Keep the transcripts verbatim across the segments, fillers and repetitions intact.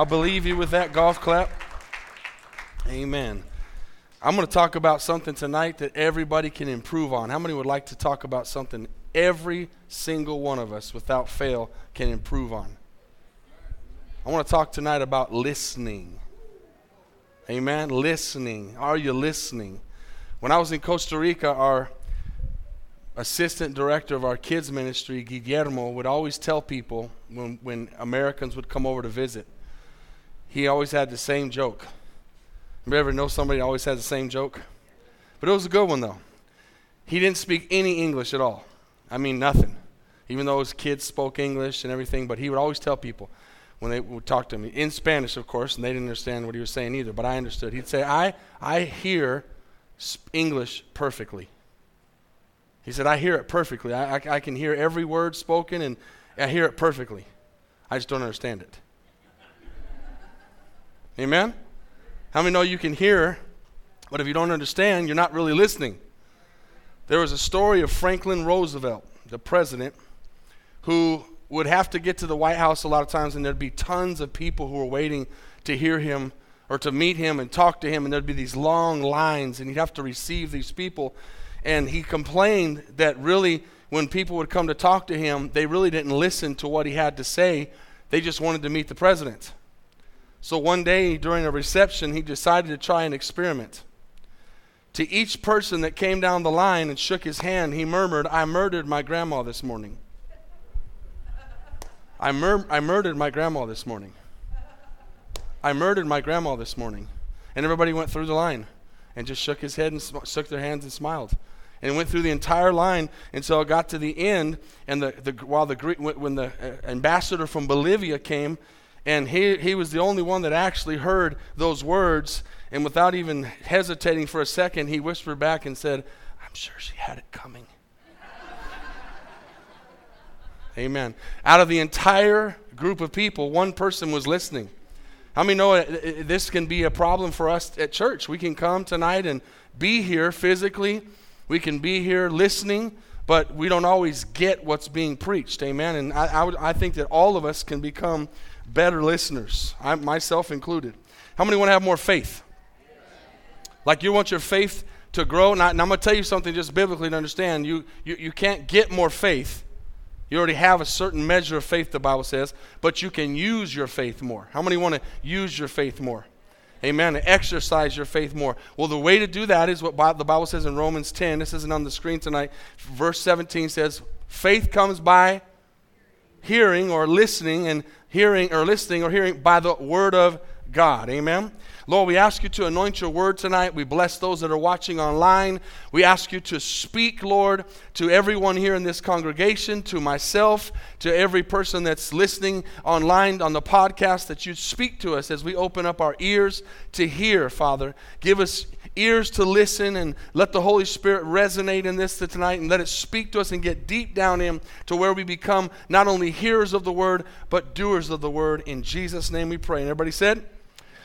I believe you with that golf clap. Amen. I'm going to talk about something tonight that everybody can improve on. How many would like to talk about something every single one of us without fail can improve on? I want to talk tonight about listening. Amen. Listening. Are you listening? When I was in Costa Rica, our assistant director of our kids ministry, Guillermo, would always tell people when, when Americans would come over to visit, he always had the same joke. You ever know somebody always has the same joke? But it was a good one, though. He didn't speak any English at all. I mean, nothing. Even though his kids spoke English and everything, but he would always tell people when they would talk to him, in Spanish, of course, and they didn't understand what he was saying either, but I understood. He'd say, I, I hear English perfectly. He said, I hear it perfectly. I, I, I can hear every word spoken, and I hear it perfectly. I just don't understand it. Amen? How many know you can hear, but if you don't understand, you're not really listening? There was a story of Franklin Roosevelt, the president, who would have to get to the White House a lot of times, and there'd be tons of people who were waiting to hear him or to meet him and talk to him, and there'd be these long lines, and he'd have to receive these people. And he complained that really when people would come to talk to him, they really didn't listen to what he had to say. They just wanted to meet the president. So one day during a reception, he decided to try an experiment. To each person that came down the line and shook his hand, he murmured, I murdered my grandma this morning. I, mur- I murdered my grandma this morning. I murdered my grandma this morning. And everybody went through the line and just shook his head and sm- shook their hands and smiled. And went through the entire line until it got to the end. And the, the while the when the ambassador from Bolivia came, and he, he was the only one that actually heard those words. And without even hesitating for a second, he whispered back and said, I'm sure she had it coming. Amen. Out of the entire group of people, one person was listening. How many know it, it, this can be a problem for us at church? We can come tonight and be here physically. We can be here listening. But we don't always get what's being preached. Amen. And I, I, would, I think that all of us can become better listeners, I, myself included. How many want to have more faith? Like you want your faith to grow? And, I, and I'm going to tell you something just biblically to understand. You, you, you can't get more faith. You already have a certain measure of faith, the Bible says, but you can use your faith more. How many want to use your faith more? Amen. And exercise your faith more. Well, the way to do that is what Bi- the Bible says in Romans ten. This isn't on the screen tonight. Verse seventeen says, faith comes by hearing or listening, and hearing or listening or hearing by the word of God. Amen. Lord, we ask you to anoint your word tonight. We bless those that are watching online. We ask you to speak, Lord, to everyone here in this congregation, to myself, to every person that's listening online on the podcast, that you speak to us as we open up our ears to hear, Father. Give us ears to listen, and let the Holy Spirit resonate in this tonight, and let it speak to us and get deep down in to where we become not only hearers of the word, but doers of the word. In Jesus' name we pray. And everybody said?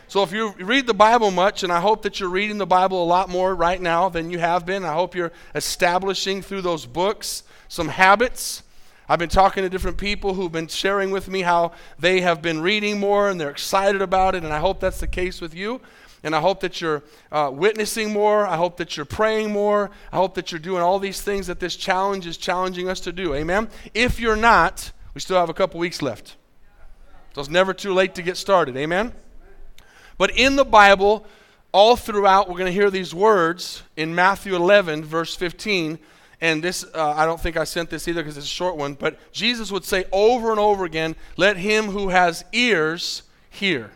So if you read the Bible much, and I hope that you're reading the Bible a lot more right now than you have been, I hope you're establishing through those books some habits. I've been talking to different people who've been sharing with me how they have been reading more and they're excited about it, and I hope that's the case with you. And I hope that you're uh, witnessing more. I hope that you're praying more. I hope that you're doing all these things that this challenge is challenging us to do. Amen? If you're not, we still have a couple weeks left. So it's never too late to get started. Amen? But in the Bible, all throughout, we're going to hear these words in Matthew eleven, verse fifteen. And this, uh, I don't think I sent this either because it's a short one. But Jesus would say over and over again, let him who has ears hear.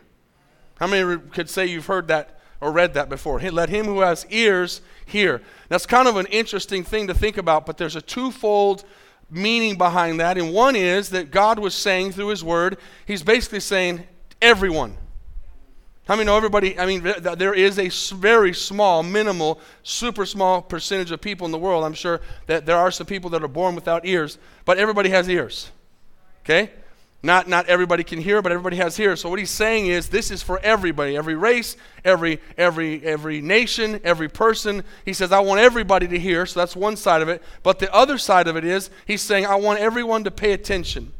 How many could say you've heard that or read that before? Let him who has ears hear. That's kind of an interesting thing to think about, but there's a twofold meaning behind that. And one is that God was saying through his word, he's basically saying everyone. How many know everybody? I mean, there is a very small, minimal, super small percentage of people in the world. I'm sure that there are some people that are born without ears, but everybody has ears, okay? Not not everybody can hear, but everybody has ears. So what he's saying is this is for everybody, every race, every every every nation, every person. He says, I want everybody to hear, so that's one side of it. But the other side of it is he's saying, I want everyone to pay attention.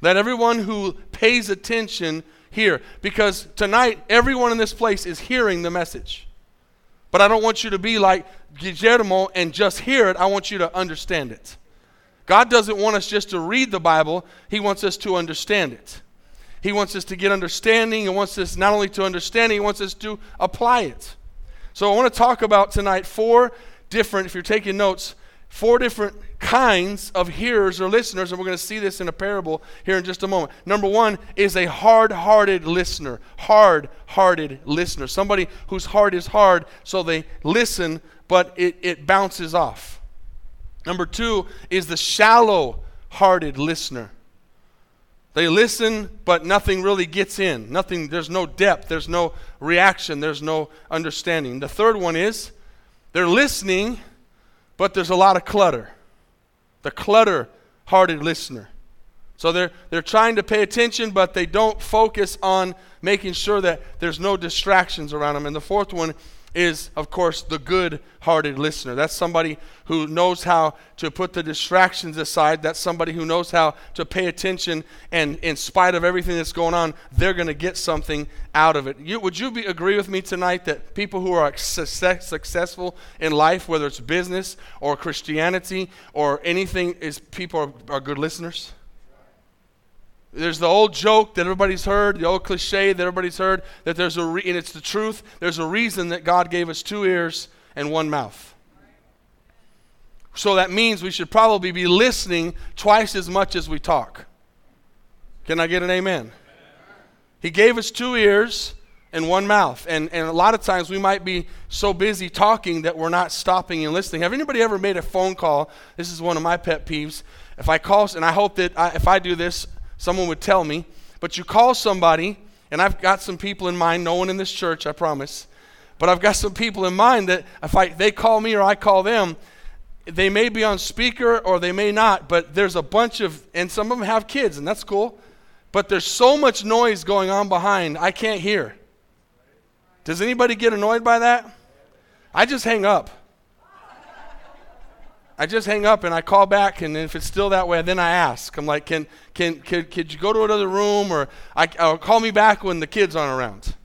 Let everyone who pays attention here, because tonight everyone in this place is hearing the message. But I don't want you to be like Guillermo and just hear it. I want you to understand it. God doesn't want us just to read the Bible. He wants us to understand it. He wants us to get understanding. He wants us not only to understand, he wants us to apply it. So I want to talk about tonight four different, if you're taking notes, four different kinds of hearers or listeners, and we're going to see this in a parable here in just a moment. Number one is a hard-hearted listener, hard-hearted listener, somebody whose heart is hard, so they listen, but it, it bounces off. Number two is the shallow-hearted listener. They listen, but nothing really gets in. Nothing. There's no depth. There's no reaction. There's no understanding. The third one is they're listening, but there's a lot of clutter. The clutter-hearted listener. So they're they're trying to pay attention, but they don't focus on making sure that there's no distractions around them. And the fourth one is, of course, the good-hearted listener. That's somebody who knows how to put the distractions aside. That's somebody who knows how to pay attention, and in spite of everything that's going on, they're going to get something out of it. You, would you be, agree with me tonight that people who are success, successful in life, whether it's business or Christianity or anything, is people are, are good listeners? There's the old joke that everybody's heard, the old cliche that everybody's heard, that there's a re- and it's the truth, there's a reason that God gave us two ears and one mouth. So that means we should probably be listening twice as much as we talk. Can I get an amen? He gave us two ears and one mouth. And, and a lot of times we might be so busy talking that we're not stopping and listening. Have anybody ever made a phone call? This is one of my pet peeves. If I call, and I hope that I, if I do this, someone would tell me, but you call somebody, and I've got some people in mind, no one in this church, I promise, but I've got some people in mind that if I, they call me or I call them, they may be on speaker or they may not, but there's a bunch of, and some of them have kids, and that's cool, but there's so much noise going on behind, I can't hear. Does anybody get annoyed by that? I just hang up. I just hang up and I call back, and if it's still that way, then I ask. I'm like, can can can could you go to another room, or I, or call me back when the kids aren't around?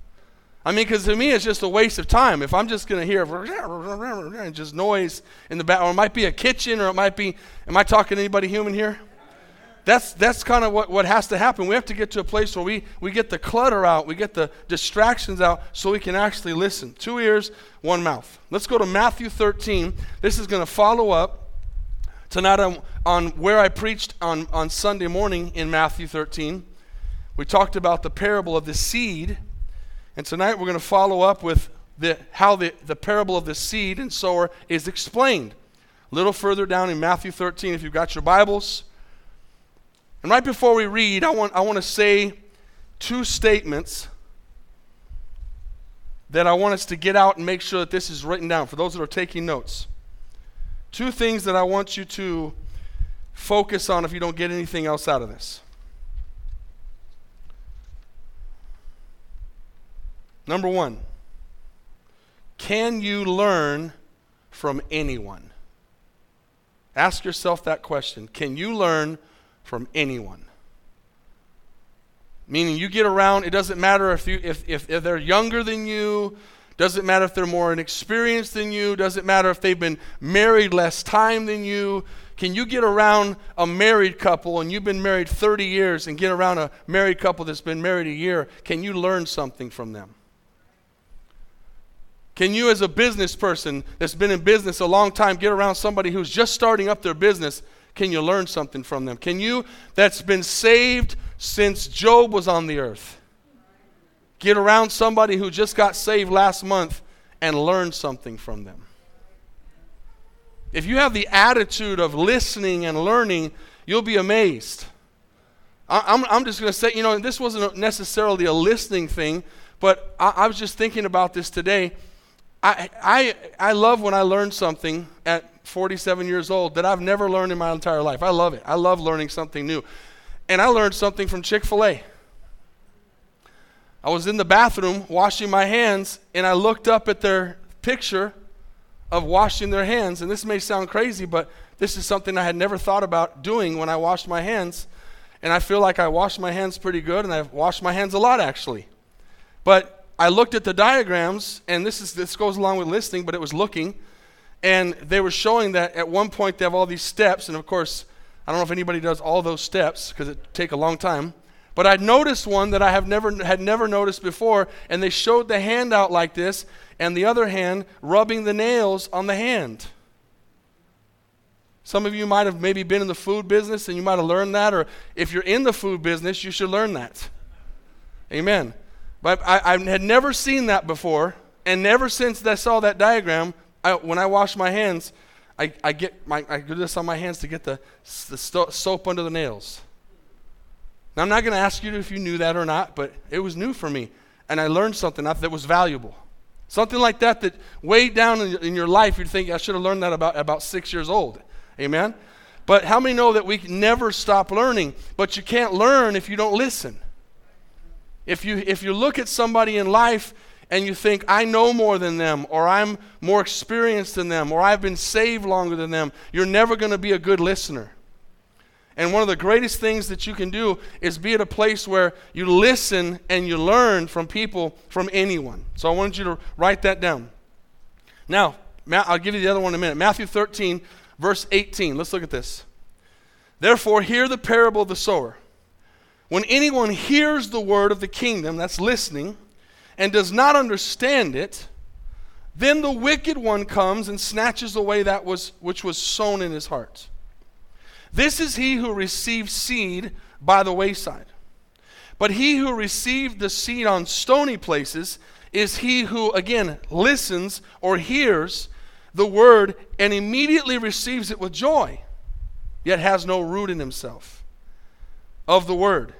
I mean, because to me, it's just a waste of time. If I'm just going to hear just noise in the back, or it might be a kitchen, or it might be, am I talking to anybody human here? That's that's kind of what, what has to happen. We have to get to a place where we, we get the clutter out, we get the distractions out, so we can actually listen. Two ears, one mouth. Let's go to Matthew thirteen. This is going to follow up tonight on, on where I preached on, on Sunday morning in Matthew thirteen. We talked about the parable of the seed, and tonight we're going to follow up with the how the, the parable of the seed and sower is explained. A little further down in Matthew thirteen, if you've got your Bibles. And right before we read, I want I want to say two statements that I want us to get out and make sure that this is written down for those that are taking notes. Two things that I want you to focus on if you don't get anything else out of this. Number one, can you learn from anyone? Ask yourself that question. Can you learn from anyone? Meaning you get around, it doesn't matter if you if, if, if they're younger than you, doesn't matter if they're more inexperienced than you, doesn't matter if they've been married less time than you. Can you get around a married couple, and you've been married thirty years, and get around a married couple that's been married a year? Can you learn something from them? Can you, as a business person that's been in business a long time, get around somebody who's just starting up their business? Can you learn something from them? Can you, that's been saved since Job was on the earth, get around somebody who just got saved last month and learn something from them? If you have the attitude of listening and learning, you'll be amazed. I, I'm, I'm just going to say, you know, this wasn't necessarily a listening thing, but I, I was just thinking about this today. I, I, I love when I learn something at forty-seven years old that I've never learned in my entire life. I love it. I love learning something new. And I learned something from Chick-fil-A. I was in the bathroom washing my hands, and I looked up at their picture of washing their hands. And this may sound crazy, but this is something I had never thought about doing when I washed my hands. and I feel like I washed my hands pretty good, and I've washed my hands a lot, actually. But I looked at the diagrams, and this is this goes along with listening, but it was looking, and they were showing that at one point they have all these steps, and of course, I don't know if anybody does all those steps, because it take a long time, but I noticed one that I have never had never noticed before, and they showed the hand out like this, and the other hand rubbing the nails on the hand. Some of you might have maybe been in the food business, and you might have learned that, or if you're in the food business, you should learn that. Amen. But I, I had never seen that before, and never since I saw that diagram, I, when I wash my hands, I, I get my I do this on my hands to get the, the sto- soap under the nails. Now, I'm not going to ask you if you knew that or not, but it was new for me, and I learned something that was valuable. Something like that that way down in, in your life, you'd think, I should have learned that about, about six years old. Amen? But how many know that we can never stop learning? But you can't learn if you don't listen. If you if you look at somebody in life and you think, I know more than them, or I'm more experienced than them, or I've been saved longer than them, you're never going to be a good listener. And one of the greatest things that you can do is be at a place where you listen and you learn from people, from anyone. So I wanted you to write that down. Now, I'll give you the other one in a minute. Matthew thirteen, verse eighteen. Let's look at this. Therefore, hear the parable of the sower. When anyone hears the word of the kingdom, that's listening, and does not understand it, then the wicked one comes and snatches away that was which was sown in his heart. This is he who received seed by the wayside. But he who received the seed on stony places is he who, again, listens or hears the word and immediately receives it with joy, yet has no root in himself. Of the word.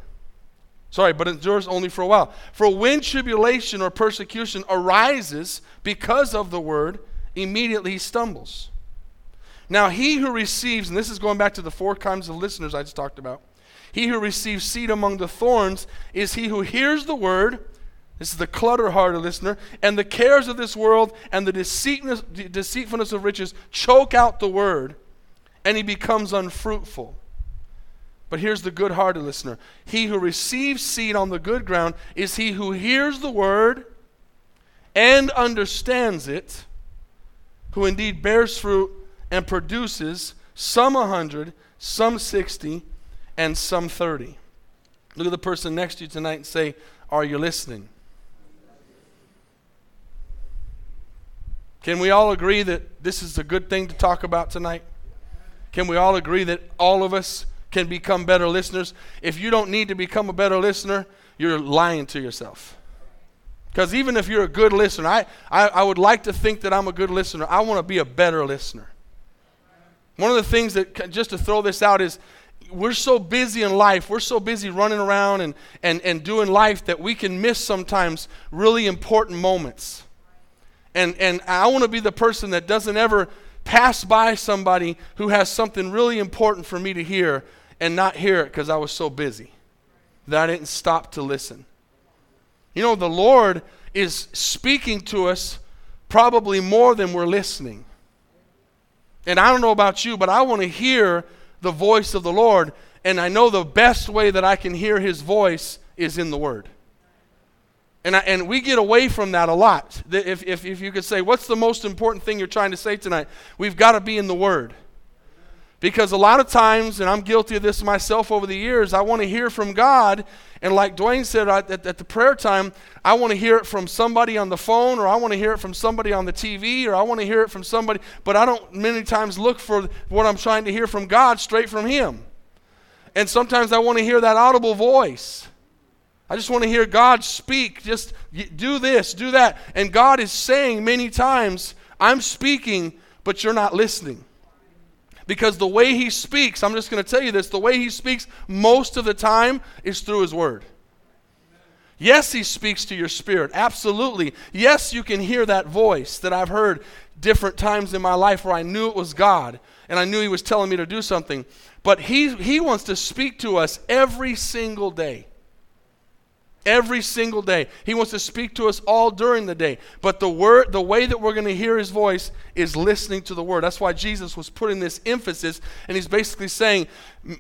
Sorry, but endures only for a while. For when tribulation or persecution arises because of the word, immediately he stumbles. Now he who receives, and this is going back to the four kinds of listeners I just talked about, he who receives seed among the thorns is he who hears the word, this is the clutter-hearted listener, and the cares of this world and the deceitfulness, deceitfulness of riches choke out the word, and he becomes unfruitful. But here's the good-hearted listener. He who receives seed on the good ground is he who hears the word and understands it, who indeed bears fruit and produces some a hundred, some sixty, and some thirty. Look at the person next to you tonight and say, are you listening? Can we all agree that this is a good thing to talk about tonight? Can we all agree that all of us can become better listeners? If you don't need to become a better listener, you're lying to yourself. Because even if you're a good listener, I, I, I would like to think that I'm a good listener. I want to be a better listener. One of the things that, just to throw this out, is we're so busy in life, we're so busy running around and, and, and doing life that we can miss sometimes really important moments. And, and I want to be the person that doesn't ever pass by somebody who has something really important for me to hear and not hear it because I was so busy that I didn't stop to listen. You know, the Lord is speaking to us probably more than we're listening. And I don't know about you, but I want to hear the voice of the Lord, and I know the best way that I can hear His voice is in the Word. And I, and we get away from that a lot. If, if, if you could say, what's the most important thing you're trying to say tonight? We've got to be in the Word. Because a lot of times, and I'm guilty of this myself over the years, I want to hear from God, and like Dwayne said at, at the prayer time, I want to hear it from somebody on the phone, or I want to hear it from somebody on the T V, or I want to hear it from somebody, but I don't many times look for what I'm trying to hear from God straight from Him. And sometimes I want to hear that audible voice. I just want to hear God speak, just do this, do that. And God is saying many times, I'm speaking, but you're not listening. Because the way He speaks, I'm just going to tell you this, the way He speaks most of the time is through His Word. Yes, He speaks to your spirit, absolutely. Yes, you can hear that voice that I've heard different times in my life where I knew it was God, and I knew He was telling me to do something. But He, he wants to speak to us every single day. every single day. He wants to speak to us all during the day. But the word, the way that we're going to hear his voice is listening to the word. That's why Jesus was putting this emphasis, and he's basically saying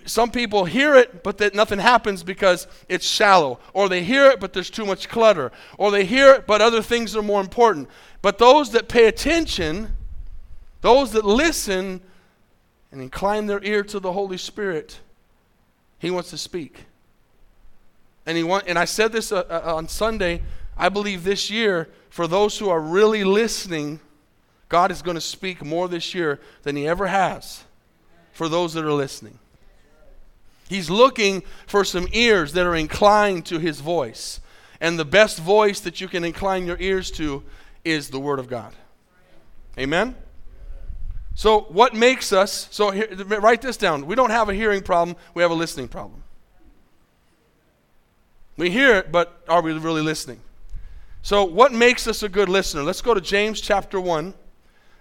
some people hear it, but that nothing happens because it's shallow. Or they hear it, but there's too much clutter. Or they hear it, but other things are more important. But those that pay attention, those that listen and incline their ear to the Holy Spirit, he wants to speak. And he want, and I said this uh, uh, on Sunday, I believe this year, for those who are really listening, God is going to speak more this year than he ever has for those that are listening. He's looking for some ears that are inclined to his voice. And the best voice that you can incline your ears to is the Word of God. Amen? So what makes us, so here, write this down. We don't have a hearing problem, we have a listening problem. We hear it, but are we really listening? So what makes us a good listener? Let's go to James chapter one.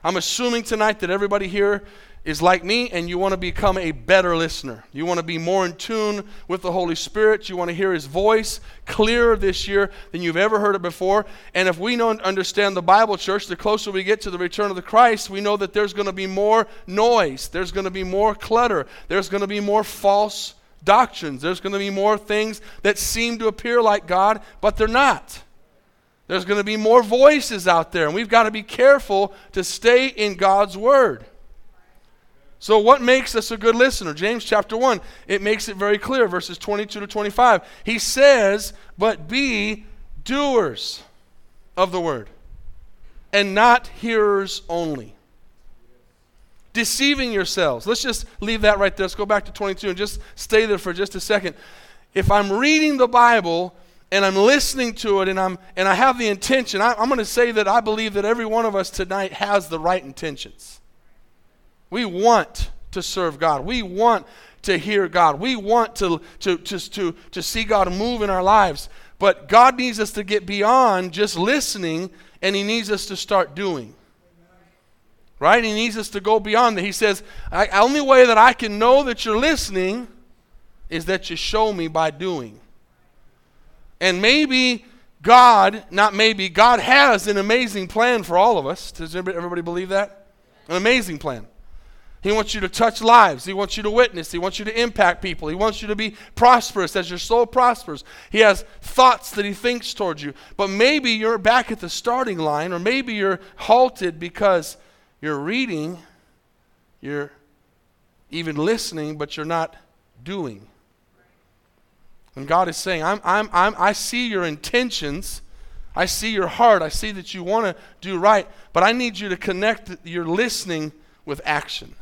I'm assuming tonight that everybody here is like me and you want to become a better listener. You want to be more in tune with the Holy Spirit. You want to hear his voice clearer this year than you've ever heard it before. And if we don't understand the Bible, church, the closer we get to the return of the Christ, we know that there's going to be more noise. There's going to be more clutter. There's going to be more false doctrines. There's going to be more things that seem to appear like God, but they're not. There's going to be more voices out there, and we've got to be careful to stay in God's Word. So what makes us a good listener? James chapter one, it makes it very clear, verses twenty-two to twenty-five. He says, but be doers of the Word, and not hearers only, deceiving yourselves. Let's just leave that right there. Let's go back to twenty-two and just stay there for just a second. If I'm reading the Bible and I'm listening to it and I'm and I have the intention, I, I'm going to say that I believe that every one of us tonight has the right intentions. We want to serve God. We want to hear God. We want to to to to, to see God move in our lives. But God needs us to get beyond just listening, and he needs us to start doing. Right? He needs us to go beyond that. He says, the only way that I can know that you're listening is that you show me by doing. And maybe God, not maybe, God has an amazing plan for all of us. Does everybody believe that? An amazing plan. He wants you to touch lives. He wants you to witness. He wants you to impact people. He wants you to be prosperous as your soul prospers. He has thoughts that he thinks towards you. But maybe you're back at the starting line, or maybe you're halted because you're reading, you're even listening, but you're not doing. And God is saying, I'm, I'm, I'm, I see your intentions. I see your heart. I see that you want to do right, but I need you to connect your listening with action.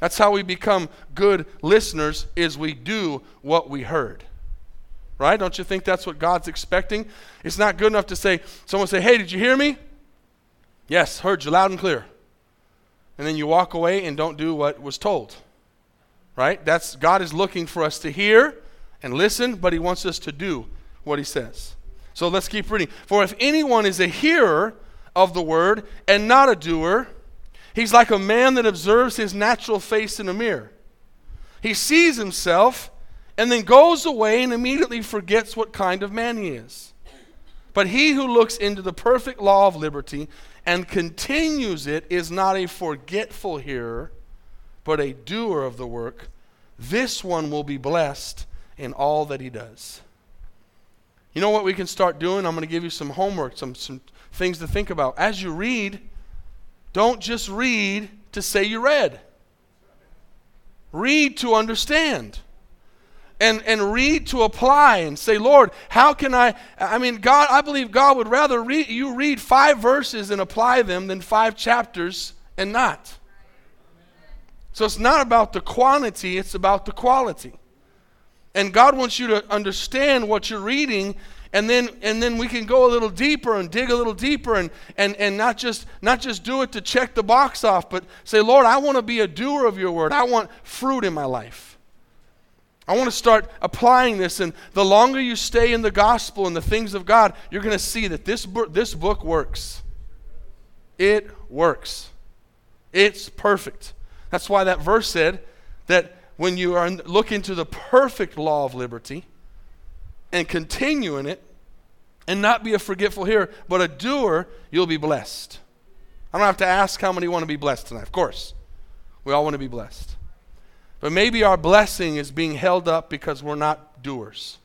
That's how we become good listeners, is we do what we heard. Right? Don't you think that's what God's expecting? It's not good enough to say, someone say, hey, did you hear me? Yes, heard you loud and clear. And then you walk away and don't do what was told. Right? That's, God is looking for us to hear and listen, but he wants us to do what he says. So let's keep reading. For if anyone is a hearer of the word and not a doer, he's like a man that observes his natural face in a mirror. He sees himself and then goes away and immediately forgets what kind of man he is. But he who looks into the perfect law of liberty and continues it is not a forgetful hearer, but a doer of the work. This one will be blessed in all that he does. You know what we can start doing? I'm going to give you some homework, some, some things to think about. As you read, don't just read to say you read. Read to understand. And, and read to apply and say, Lord, how can I, I mean, God, I believe God would rather read, you read five verses and apply them than five chapters and not. So it's not about the quantity, it's about the quality. And God wants you to understand what you're reading, and then and then we can go a little deeper and dig a little deeper and and and not just not just do it to check the box off, but say, Lord, I want to be a doer of your word. I want fruit in my life. I want to start applying this, and the longer you stay in the gospel and the things of God, you're going to see that this, bu- this book works. It works. It's perfect. That's why that verse said that when you are in, look into the perfect law of liberty, and continue in it and not be a forgetful hearer, but a doer, you'll be blessed. I don't have to ask how many want to be blessed tonight. Of course, we all want to be blessed. But maybe our blessing is being held up because we're not doers.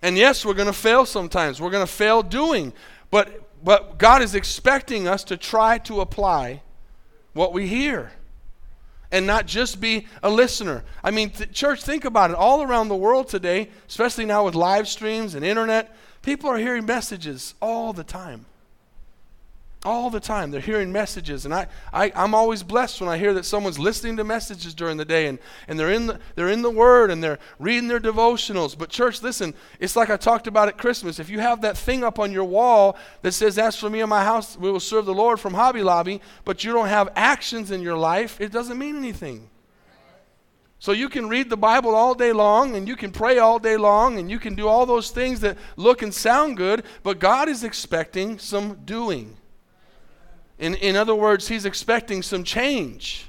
And yes, we're going to fail sometimes. We're going to fail doing. But but God is expecting us to try to apply what we hear and not just be a listener. I mean, th- church, think about it. All around the world today, especially now with live streams and internet, people are hearing messages all the time. All the time, they're hearing messages, and I, I, I'm always blessed when I hear that someone's listening to messages during the day, and, and they're in the, they're in the Word, and they're reading their devotionals. But church, listen, it's like I talked about at Christmas. If you have that thing up on your wall that says, "As for me and my house, we will serve the Lord," from Hobby Lobby, but you don't have actions in your life, it doesn't mean anything. So you can read the Bible all day long, and you can pray all day long, and you can do all those things that look and sound good, but God is expecting some doing. In in other words, he's expecting some change.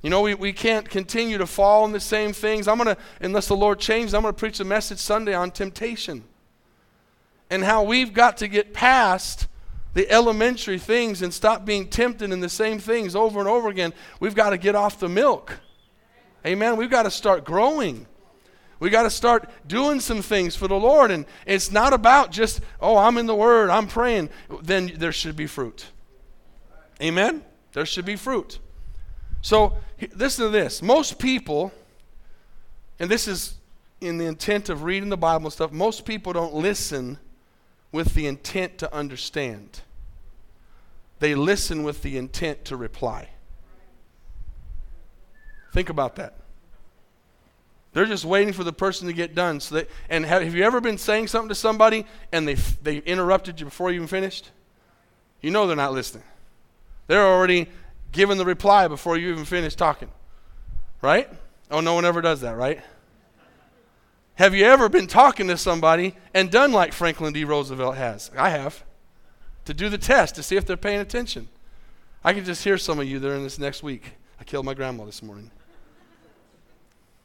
You know, we, we can't continue to fall in the same things. I'm going to, unless the Lord changes, I'm going to preach a message Sunday on temptation and how we've got to get past the elementary things and stop being tempted in the same things over and over again. We've got to get off the milk. Amen. We've got to start growing. We got to start doing some things for the Lord. And it's not about just, oh, I'm in the Word, I'm praying. Then there should be fruit. Amen? There should be fruit. So, listen to this. Most people, and this is in the intent of reading the Bible and stuff, most people don't listen with the intent to understand. They listen with the intent to reply. Think about that. They're just waiting for the person to get done. So they, and have, have you ever been saying something to somebody and they they interrupted you before you even finished? You know they're not listening. They're already giving the reply before you even finish talking, right? Oh, no one ever does that, right? Have you ever been talking to somebody and done like Franklin D. Roosevelt has? I have, to do the test to see if they're paying attention. I can just hear some of you there in this next week. I killed my grandma this morning.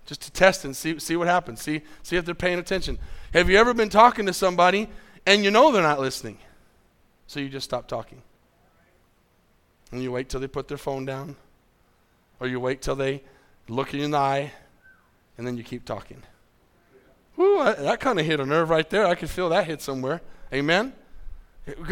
Just to test and see see what happens, see see if they're paying attention. Have you ever been talking to somebody and you know they're not listening, so you just stop talking? And you wait till they put their phone down, or you wait till they look you in the eye, and then you keep talking. Woo, I, that kind of hit a nerve right there. I could feel that hit somewhere. Amen?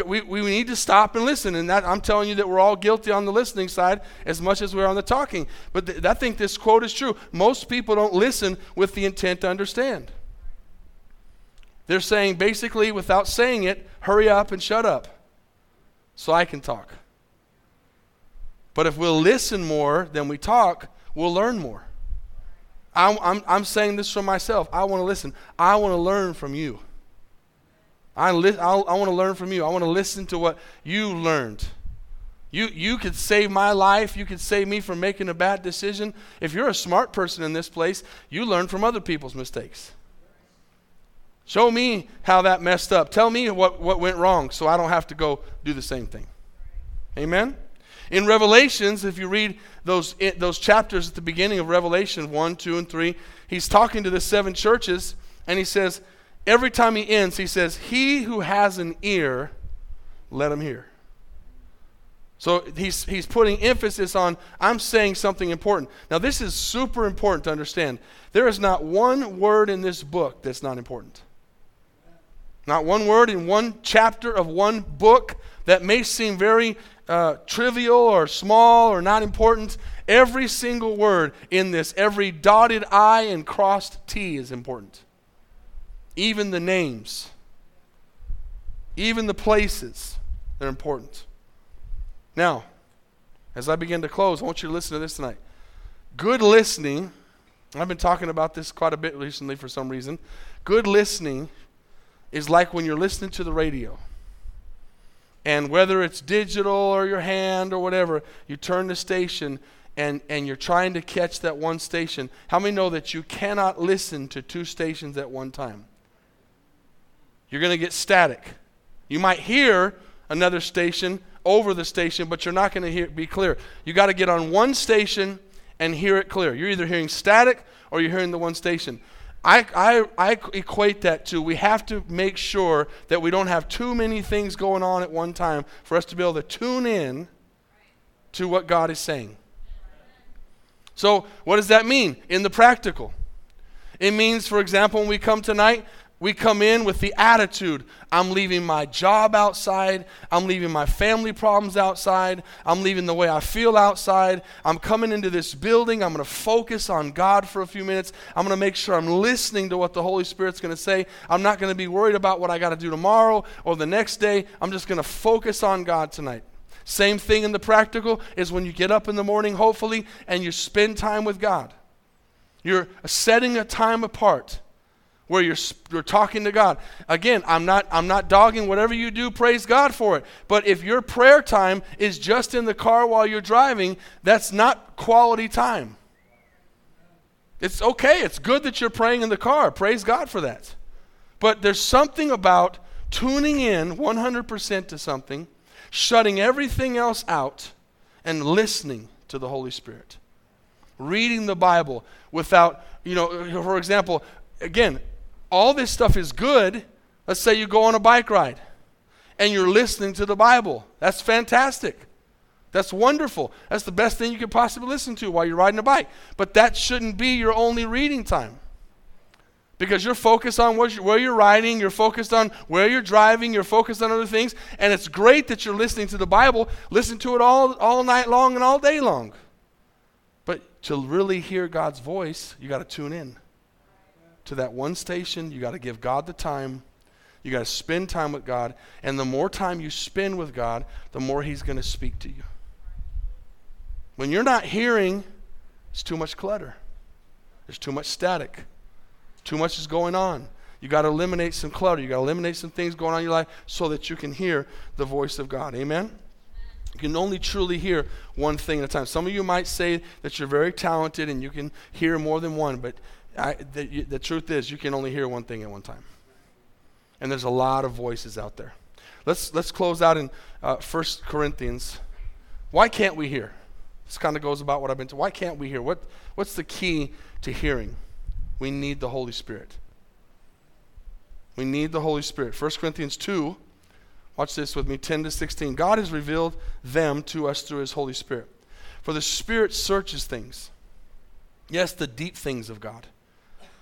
We, we need to stop and listen, and that, I'm telling you that we're all guilty on the listening side as much as we're on the talking. But th- I think this quote is true. Most people don't listen with the intent to understand. They're saying, basically, without saying it, hurry up and shut up so I can talk. But if we'll listen more than we talk, we'll learn more. I, I'm, I'm saying this for myself. I want to listen. I want to learn from you. I, li- I, I want to learn from you. I want to listen to what you learned. You, you could save my life. You could save me from making a bad decision. If you're a smart person in this place, you learn from other people's mistakes. Show me how that messed up. Tell me what, what went wrong so I don't have to go do the same thing. Amen? In Revelations, if you read those those chapters at the beginning of Revelation one, two, and three, he's talking to the seven churches, and he says, every time he ends, he says, he who has an ear, let him hear. So he's he's putting emphasis on, I'm saying something important. Now, this is super important to understand. There is not one word in this book that's not important. Not one word in one chapter of one book that may seem very Uh, trivial or small or not important. Every single word in this, every dotted I and crossed T is important. Even the names, even the places, they're important. Now, as I begin to close, I want you to listen to this tonight. Good listening, I've been talking about this quite a bit recently for some reason. Good listening is like when you're listening to the radio. And whether it's digital or your hand or whatever, you turn the station and, and you're trying to catch that one station. How many know that you cannot listen to two stations at one time? You're going to get static. You might hear another station over the station, but you're not going to be clear. You got to get on one station and hear it clear. You're either hearing static or you're hearing the one station. I, I, I equate that to we have to make sure that we don't have too many things going on at one time for us to be able to tune in to what God is saying. So what does that mean in the practical? It means, for example, when we come tonight, we come in with the attitude, I'm leaving my job outside, I'm leaving my family problems outside, I'm leaving the way I feel outside, I'm coming into this building, I'm going to focus on God for a few minutes, I'm going to make sure I'm listening to what the Holy Spirit's going to say, I'm not going to be worried about what I got to do tomorrow or the next day, I'm just going to focus on God tonight. Same thing in the practical is when you get up in the morning, hopefully, and you spend time with God. You're setting a time apart where you're you're talking to God. Again, I'm not I'm not dogging whatever you do, praise God for it. But if your prayer time is just in the car while you're driving, that's not quality time. It's okay, it's good that you're praying in the car. Praise God for that. But there's something about tuning in one hundred percent to something, shutting everything else out, and listening to the Holy Spirit. Reading the Bible without, you know, for example, again, all this stuff is good. Let's say you go on a bike ride and you're listening to the Bible. That's fantastic. That's wonderful. That's the best thing you could possibly listen to while you're riding a bike. But that shouldn't be your only reading time. Because you're focused on what you, where you're riding, you're focused on where you're driving, you're focused on other things, and it's great that you're listening to the Bible. Listen to it all, all night long and all day long. But to really hear God's voice, you got to tune in to that one station. You got to give God the time. You got to spend time with God. And the more time you spend with God, the more he's going to speak to you. When you're not hearing, it's too much clutter. There's too much static. Too much is going on. You got to eliminate some clutter. You got to eliminate some things going on in your life so that you can hear the voice of God. Amen? You can only truly hear one thing at a time. Some of you might say that you're very talented and you can hear more than one, but I, the, the truth is you can only hear one thing at one time. And there's a lot of voices out there. Let's let's close out in uh, First Corinthians. Why can't we hear? This kind of goes about what I've been to. Why can't we hear? What What's the key to hearing? We need the Holy Spirit. We need the Holy Spirit. First Corinthians two. Watch this with me, ten to sixteen. God has revealed them to us through his Holy Spirit. For the Spirit searches things. Yes, the deep things of God.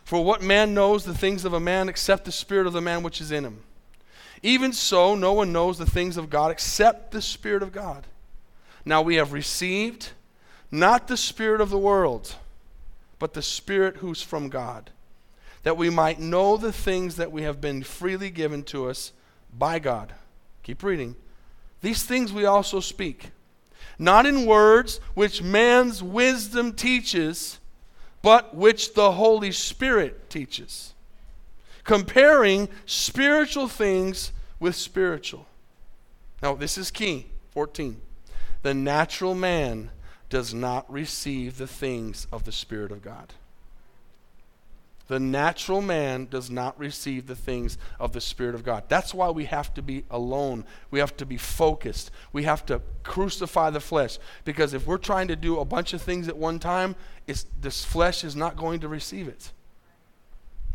For what man knows the things of a man except the spirit of the man which is in him? Even so, no one knows the things of God except the Spirit of God. Now we have received not the spirit of the world, but the Spirit who's from God, that we might know the things that we have been freely given to us by God. Keep reading. These things we also speak, not in words which man's wisdom teaches, but which the Holy Spirit teaches, comparing spiritual things with spiritual. Now, this is key. fourteen. The natural man does not receive the things of the Spirit of God. The natural man does not receive the things of the Spirit of God. That's why we have to be alone. We have to be focused. We have to crucify the flesh. Because if we're trying to do a bunch of things at one time, it's, this flesh is not going to receive it.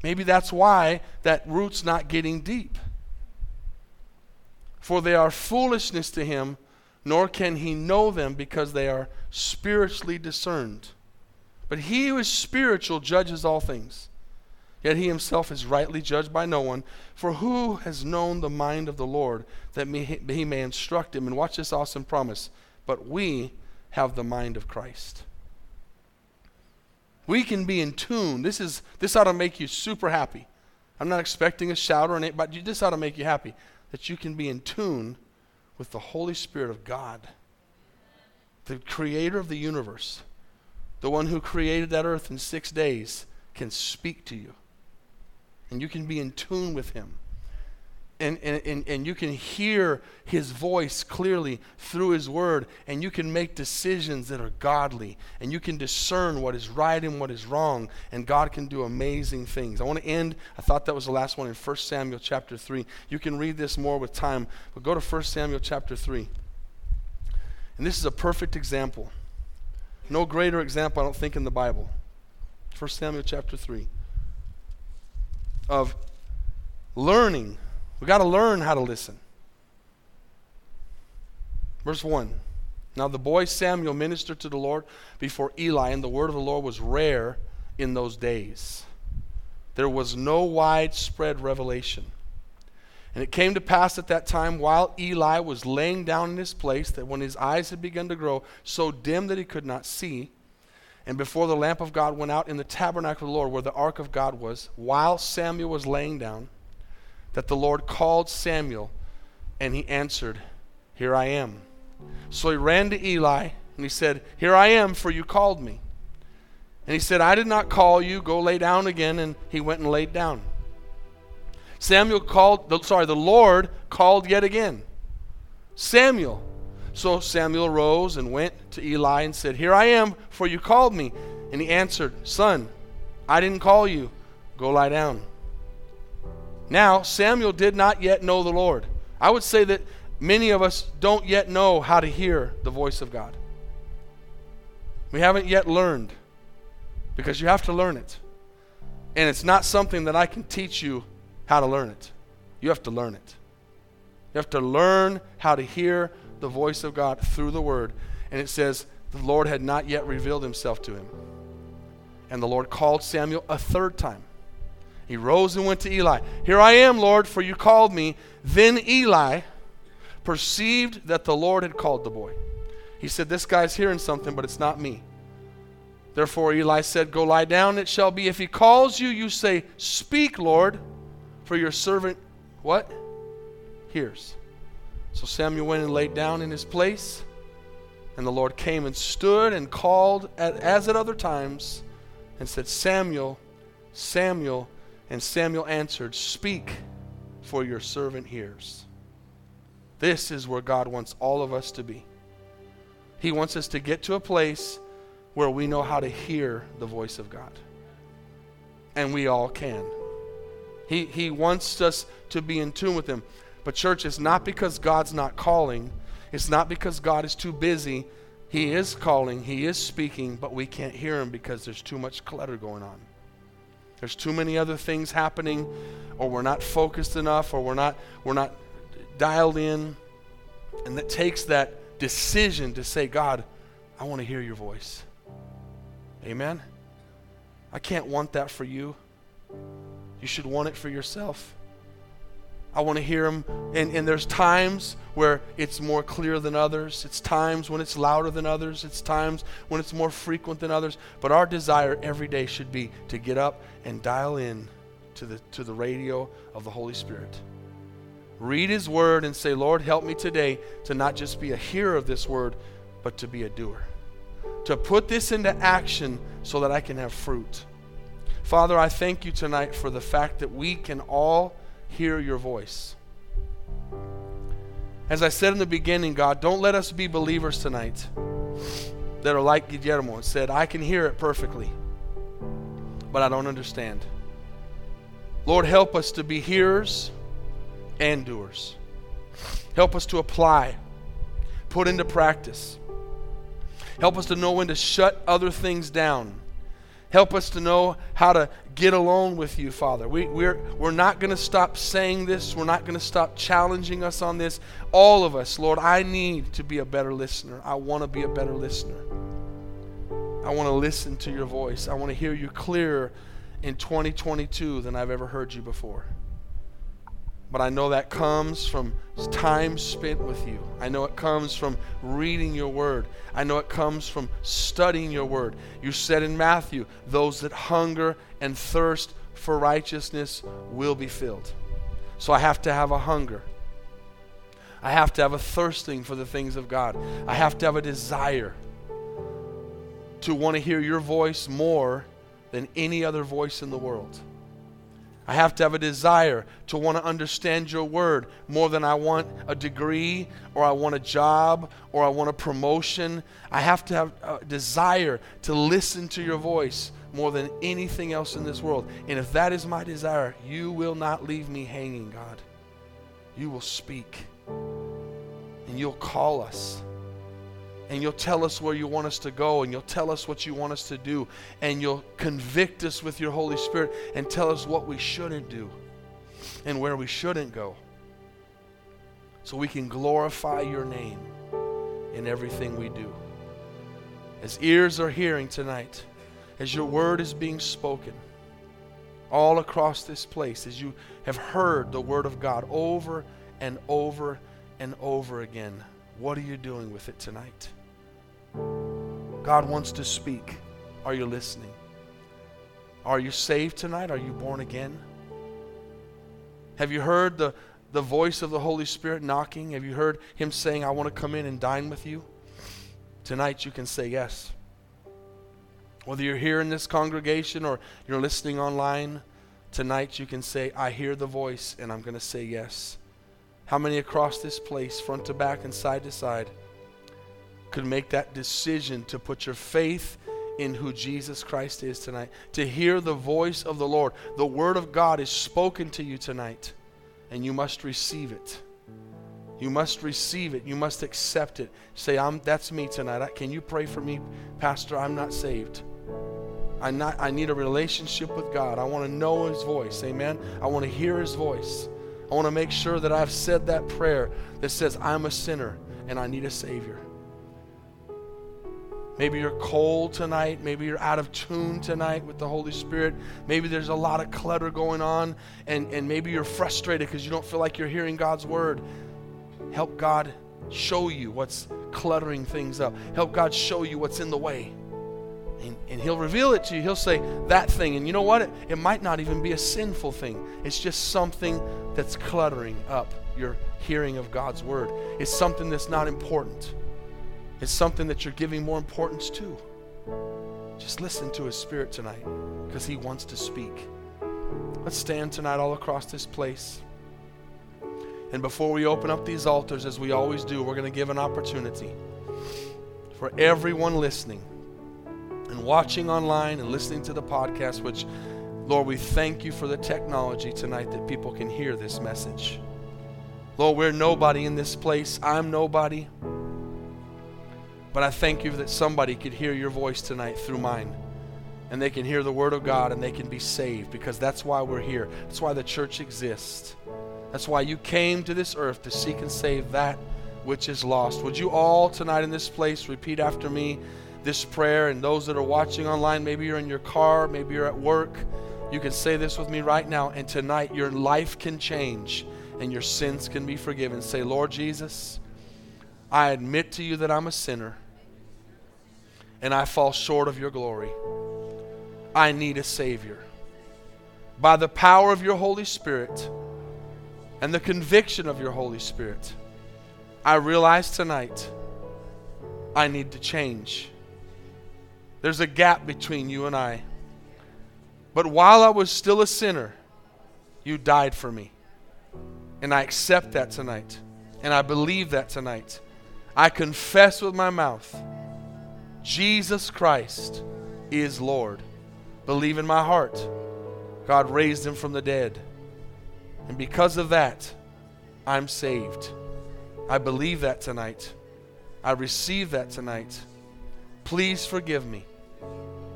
Maybe that's why that root's not getting deep. For they are foolishness to him, nor can he know them because they are spiritually discerned. But he who is spiritual judges all things. Yet he himself is rightly judged by no one. For who has known the mind of the Lord that he may instruct him? And watch this awesome promise. But we have the mind of Christ. We can be in tune. This is this ought to make you super happy. I'm not expecting a shout or anything, but this ought to make you happy. That you can be in tune with the Holy Spirit of God. The creator of the universe. The one who created that earth in six days can speak to you. And you can be in tune with him. And, and, and, and you can hear his voice clearly through his word. And you can make decisions that are godly. And you can discern what is right and what is wrong. And God can do amazing things. I want to end, I thought that was the last one, in First Samuel chapter three. You can read this more with time. But go to First Samuel chapter three. And this is a perfect example. No greater example, I don't think, in the Bible. First Samuel chapter three. of learning. We've got to learn how to listen. Verse one. Now the boy Samuel ministered to the Lord before Eli, and the word of the Lord was rare in those days. There was no widespread revelation. And it came to pass at that time, while Eli was laying down in his place, that when his eyes had begun to grow so dim that he could not see, and before the lamp of God went out in the tabernacle of the Lord where the ark of God was, while Samuel was laying down, that the Lord called Samuel, and he answered, "Here I am." So he ran to Eli, and he said, "Here I am, for you called me." And he said, "I did not call you. Go lay down again." And he went and laid down. Samuel called, the, sorry, the Lord called yet again, "Samuel." So Samuel rose and went to Eli and said, "Here I am, for you called me." And he answered, "Son, I didn't call you. Go lie down." Now Samuel did not yet know the Lord. I would say that many of us don't yet know how to hear the voice of God. We haven't yet learned, because you have to learn it. And it's not something that I can teach you how to learn it. You have to learn it. You have to learn how to hear the voice of God through the word. And it says, the Lord had not yet revealed himself to him. And the Lord called Samuel a third time. He rose and went to Eli. "Here I am, Lord, for you called me." Then Eli perceived that the Lord had called the boy. He said, "This guy's hearing something, but it's not me." Therefore Eli said, "Go lie down. It shall be, if he calls you, you say, 'Speak, Lord, for your servant,'" what? "Hears." So Samuel went and laid down in his place, and the Lord came and stood and called at, as at other times, and said, "Samuel, Samuel." And Samuel answered, "Speak, for your servant hears." This is where God wants all of us to be. He wants us to get to a place where we know how to hear the voice of God. And we all can. He, he wants us to be in tune with him. But church, it's not because God's not calling. It's not because God is too busy. He is calling, he is speaking, but we can't hear him because there's too much clutter going on. There's too many other things happening, or we're not focused enough, or we're not we're not dialed in. And that takes that decision to say, "God, I want to hear your voice." Amen? I can't want that for you. You should want it for yourself. I want to hear him. And, and there's times where it's more clear than others. It's times when it's louder than others. It's times when it's more frequent than others. But our desire every day should be to get up and dial in to the, to the radio of the Holy Spirit. Read his word and say, "Lord, help me today to not just be a hearer of this word, but to be a doer. To put this into action so that I can have fruit." Father, I thank you tonight for the fact that we can all hear your voice. As I said in the beginning, God, don't let us be believers tonight that are like Guillermo and said, "I can hear it perfectly, but I don't understand." Lord, help us to be hearers and doers. Help us to apply, put into practice. Help us to know when to shut other things down. Help us to know how to get alone with you, Father. We, we're, we're not going to stop saying this. We're not going to stop challenging us on this. All of us, Lord, I need to be a better listener. I want to be a better listener. I want to listen to your voice. I want to hear you clearer in twenty twenty-two than I've ever heard you before. But I know that comes from time spent with you. I know it comes from reading your word. I know it comes from studying your word. You said in Matthew, those that hunger and thirst for righteousness will be filled. So I have to have a hunger. I have to have a thirsting for the things of God. I have to have a desire to want to hear your voice more than any other voice in the world. I have to have a desire to want to understand your word more than I want a degree, or I want a job, or I want a promotion. I have to have a desire to listen to your voice more than anything else in this world. And if that is my desire, you will not leave me hanging, God. You will speak, and you'll call us. And you'll tell us where you want us to go, and you'll tell us what you want us to do, and you'll convict us with your Holy Spirit and tell us what we shouldn't do and where we shouldn't go, so we can glorify your name in everything we do. As ears are hearing tonight, as your word is being spoken all across this place, as you have heard the word of God over and over and over again, what are you doing with it tonight? God wants to speak. Are you listening? Are you saved tonight? Are you born again? Have you heard the, the voice of the Holy Spirit knocking? Have you heard him saying, I want to come in and dine with you? Tonight you can say yes. Whether you're here in this congregation or you're listening online, tonight you can say, I hear the voice and I'm going to say yes. How many across this place, front to back and side to side, could make that decision to put your faith in who Jesus Christ is tonight, to hear the voice of the Lord? The word of God is spoken to you tonight, and you must receive it. You must receive it. You must accept it. Say, I'm, that's me tonight. I, can you pray for me, Pastor? I'm not saved. I'm not, I need a relationship with God. I want to know his voice. Amen. I want to hear his voice. I want to make sure that I've said that prayer that says, I'm a sinner and I need a Savior. Maybe you're cold tonight. Maybe you're out of tune tonight with the Holy Spirit. Maybe there's a lot of clutter going on, and, and maybe you're frustrated because you don't feel like you're hearing God's word. Help God show you what's cluttering things up. Help God show you what's in the way. And, and he'll reveal it to you. He'll say that thing. And you know what? It, it might not even be a sinful thing. It's just something that's cluttering up your hearing of God's word. It's something that's not important. It's something that you're giving more importance to. Just listen to his Spirit tonight, because he wants to speak. Let's stand tonight all across this place. And before we open up these altars, as we always do, we're going to give an opportunity for everyone listening and watching online and listening to the podcast, which, Lord, we thank you for the technology tonight that people can hear this message. Lord, we're nobody in this place. I'm nobody. But I thank you that somebody could hear your voice tonight through mine. And they can hear the word of God, and they can be saved, because that's why we're here. That's why the church exists. That's why you came to this earth, to seek and save that which is lost. Would you all tonight in this place repeat after me this prayer? And those that are watching online, maybe you're in your car, maybe you're at work, you can say this with me right now. And tonight your life can change and your sins can be forgiven. Say, Lord Jesus, I admit to you that I'm a sinner and I fall short of your glory. I need a Savior. By the power of your Holy Spirit and the conviction of your Holy Spirit, I realize tonight I need to change. There's a gap between you and I. But while I was still a sinner, you died for me. And I accept that tonight. And I believe that tonight. I confess with my mouth, Jesus Christ is Lord. Believe in my heart, God raised him from the dead. And because of that, I'm saved. I believe that tonight. I receive that tonight. Please forgive me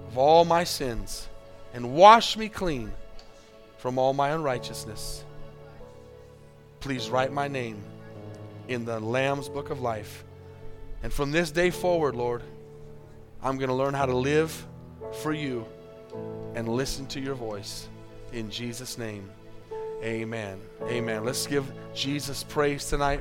of all my sins and wash me clean from all my unrighteousness. Please write my name in the Lamb's Book of Life. And from this day forward, Lord, I'm going to learn how to live for you and listen to your voice. In Jesus' name. Amen. Amen. Let's give Jesus praise tonight.